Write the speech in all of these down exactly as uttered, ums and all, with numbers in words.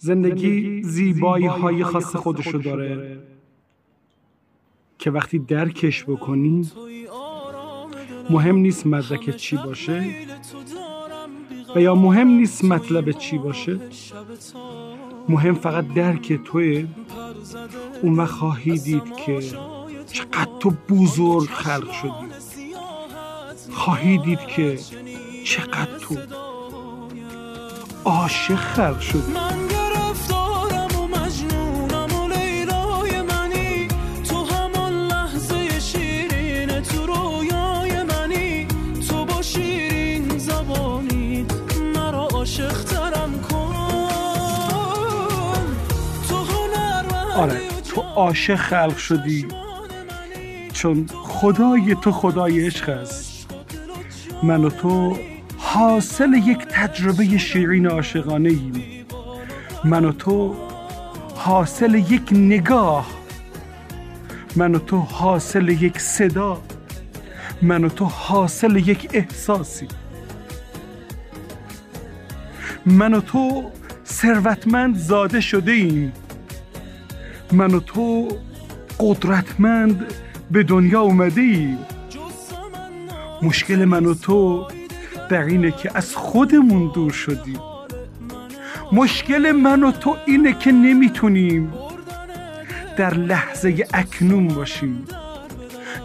زندگی زیبایی های خاص خودشو داره که وقتی درکش بکنی مهم نیست مدرک چی باشه و یا مهم نیست مطلب چی باشه، مهم فقط درک توه. اون وقت خواهی دید که چقدر تو بزرگ خلق شدی، خواهی دید که چقدر تو عاشق خلق شدی. آره، تو عاشق خلق شدی چون خدای تو خدای عشق است. من و تو حاصل یک تجربه شیرین عاشقانه ایم. من و تو حاصل یک نگاه، من و تو حاصل یک صدا، من و تو حاصل یک احساسی. من و تو ثروتمند زاده شده ایم. من و تو قدرتمند به دنیا اومده ایم. مشکل من و تو در اینه که از خودمون دور شدیم. مشکل من و تو اینه که نمیتونیم در لحظه اکنون باشیم.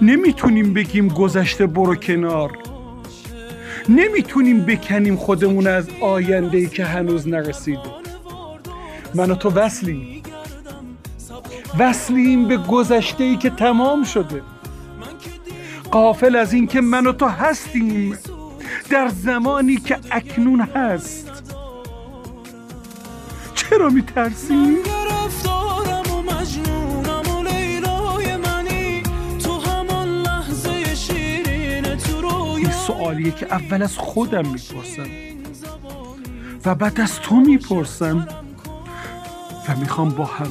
نمیتونیم بگیم گذشته برو کنار. نمیتونیم بکنیم خودمون از آینده‌ای که هنوز نرسیده. من و تو وصلیم. وصلیم به گذشته‌ای که تمام شده، غافل از این که من و تو هستیم در زمانی که اکنون هست. چرا میترسیم؟ این سوالیه که اول از خودم میپرسم و بعد از تو میپرسم و میخوام با هم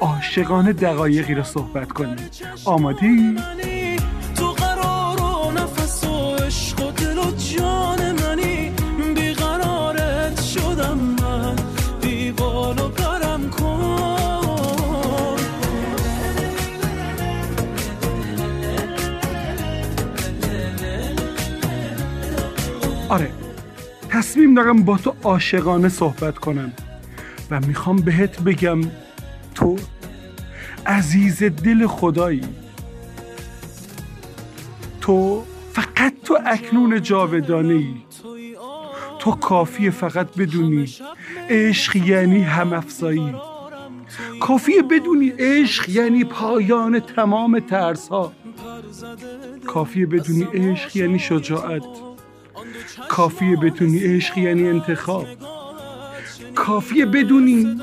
عاشقانه دقایقی را صحبت کنیم. آماده ای؟ تو قرار و نفس و عشق و دل و جان منی، بیقرارت شدم من، دیوان و پرم کن. آره، تصمیم دارم با تو عاشقانه صحبت کنم و میخوام بهت بگم تو عزیز دل خدایی. تو فقط تو اکنون جاودانه‌ای. تو کافیه فقط بدونی عشق یعنی هم‌افزایی. کافیه بدونی عشق یعنی پایان تمام ترس‌ها. کافیه بدونی عشق یعنی شجاعت. کافیه بدونی عشق یعنی انتخاب. کافیه بدونی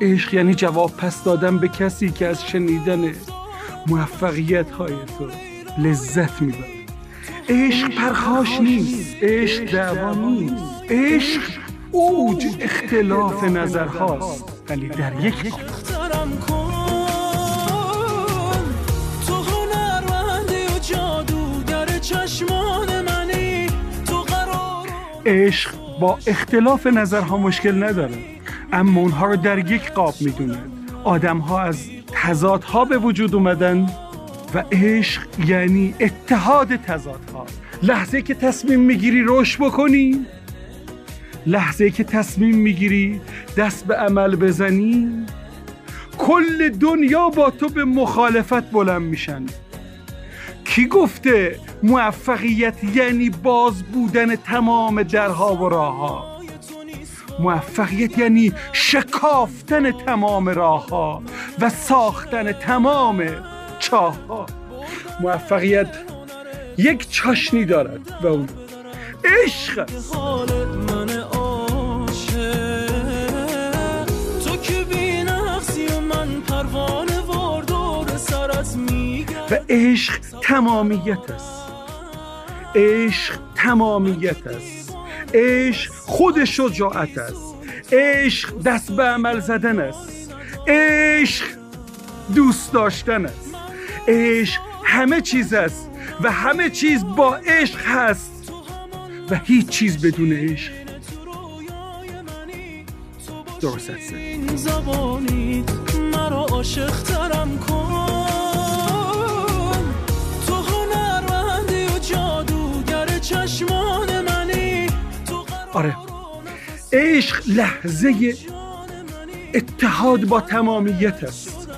عشق یعنی جواب پس دادن به کسی که از شنیدن موفقیت‌های تو لذت می‌بره. عشق پرخاش نیست، عشق دعوا نیست، عشق اوج اختلاف نظرهاست، ولی در یک عشق با اختلاف نظرها مشکل نداره، اما اونها رو در یک قاب میدونن. آدم ها از تضادها به وجود اومدن و عشق یعنی اتحاد تضادها. لحظه که تصمیم میگیری روش بکنی، لحظه که تصمیم میگیری دست به عمل بزنی، کل دنیا با تو به مخالفت بلند میشن. کی گفته موفقیت یعنی باز بودن تمام درها و راهها؟ موفقیت یعنی شکافتن تمام راه‌ها و ساختن تمام چاه‌ها. موفقیت یک چاشنی دارد و اون عشق. و عشق تمامیت است. عشق تمامیت است. عشق خود شجاعت است. عشق دست به عمل زدن است. عشق دوست داشتن است. عشق همه چیز است و همه چیز با عشق هست و هیچ چیز بدون عشق درست سن زبانی مرا عاشق ترم کن، تو هنرمندی و جادوگر چشمان منی. آره، عشق لحظه اتحاد با تمامیت است.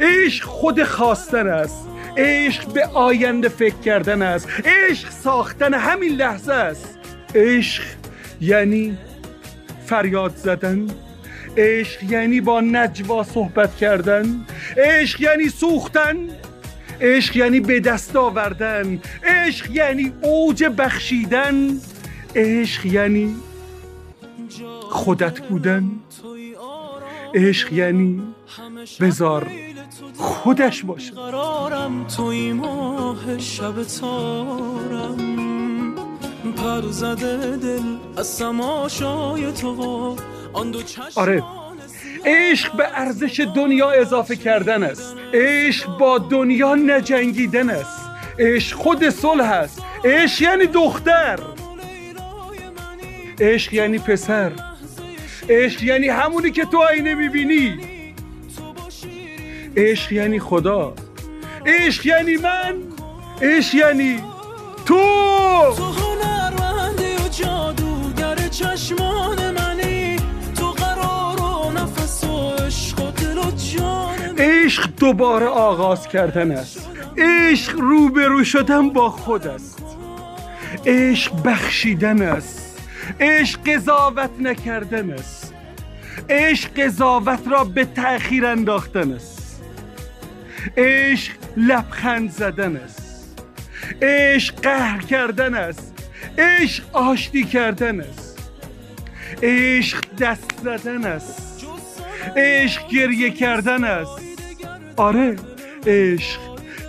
عشق خود خواستن است. عشق به آینده فکر کردن است. عشق ساختن همین لحظه است. عشق یعنی فریاد زدن. عشق یعنی با نجوا صحبت کردن. عشق یعنی سوختن. عشق یعنی به دست آوردن. عشق یعنی اوج بخشیدن. عشق یعنی خودت بودن. عشق یعنی بذار خودش باشه. قرارم توی ماه شب تارم، پر زده دل از تماشای تو. آره، عشق به ارزش دنیا اضافه کردن است. عشق با دنیا نجنگیدن است. عشق خود صلح است. عشق یعنی دختر. عشق یعنی پسر. عشق یعنی همونی که تو آینه میبینی. عشق یعنی خدا. عشق یعنی من. عشق یعنی تو. تو هنرمندی و جادوگر چشمان منی، تو قرار و نفس و عشق و دل و جان. عشق دوباره آغاز کردن است. عشق روبرو شدن با خود است. عشق بخشیدن است. عشق قضاوت نکردن است. عشق قضاوت را به تأخیر انداختن است. عشق لبخند زدن است. عشق قهر کردن است. عشق آشتی کردن است. عشق دست زدن است. عشق گریه کردن است. آره، عشق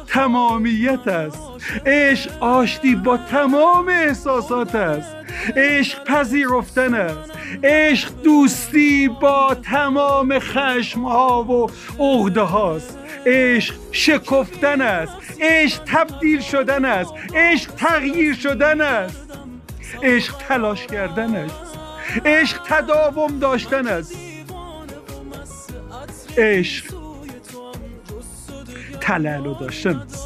تمامیت است. عشق آشتی با تمام احساسات است. عشق پذیرفتن است. عشق دوستی با تمام خشمها و عقده هاست. عشق شکفتن است. عشق تبدیل شدن است. عشق تغییر شدن است. عشق تلاش کردن است. عشق تداوم داشتن است. عشق تلالو داشتن است.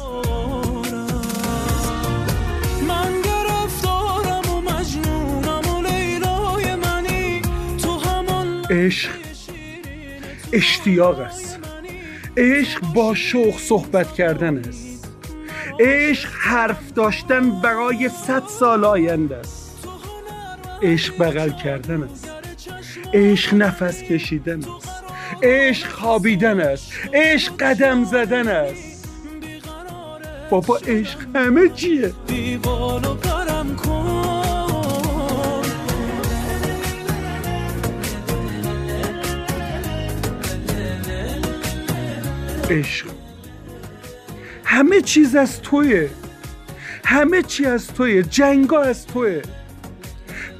عشق اشتیاق است. عشق با شوق صحبت کردن است. عشق حرف داشتن برای صد سال آینده است. عشق بغل کردن است. عشق نفس کشیدن است. عشق خوابیدن است. عشق قدم زدن است. بابا، عشق همه چیه. عشق همه چیز از تویه. همه چی از تویه. جنگا از تویه.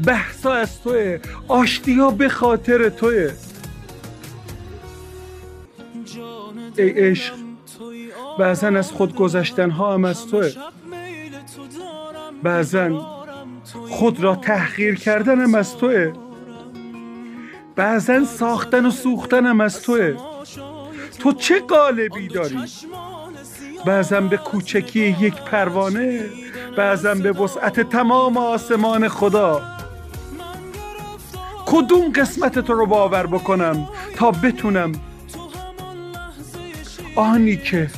بحثا از تویه. آشتیا به خاطر تویه. ای عشق، بعضن از خود گذشتن ها هم از تویه. بعضن خود را تحقیر کردن هم از تویه. بعضن ساختن و سوختن هم از تویه. تو چه قالبی داری؟ بعضن به کوچکی یک پروانه، بعضن به وسعت تمام آسمان خدا. کدوم قسمت تو رو باور بکنم تا بتونم آنی که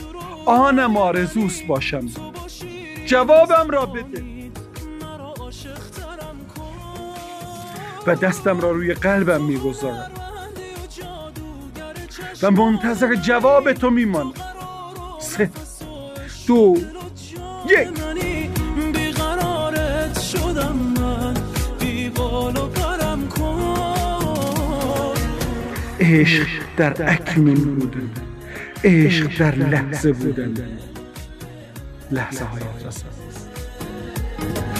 آنم آرزوست باشم؟ جوابم را بده. و دستم را روی قلبم میگذارم و منتظر جواب تو میمانم. سه، دو، یک. بیقرارت شدم من، بیبال و پرم کن. عشق در اکنون بودن. عشق در لحظه بودن. لحظه های رسانه.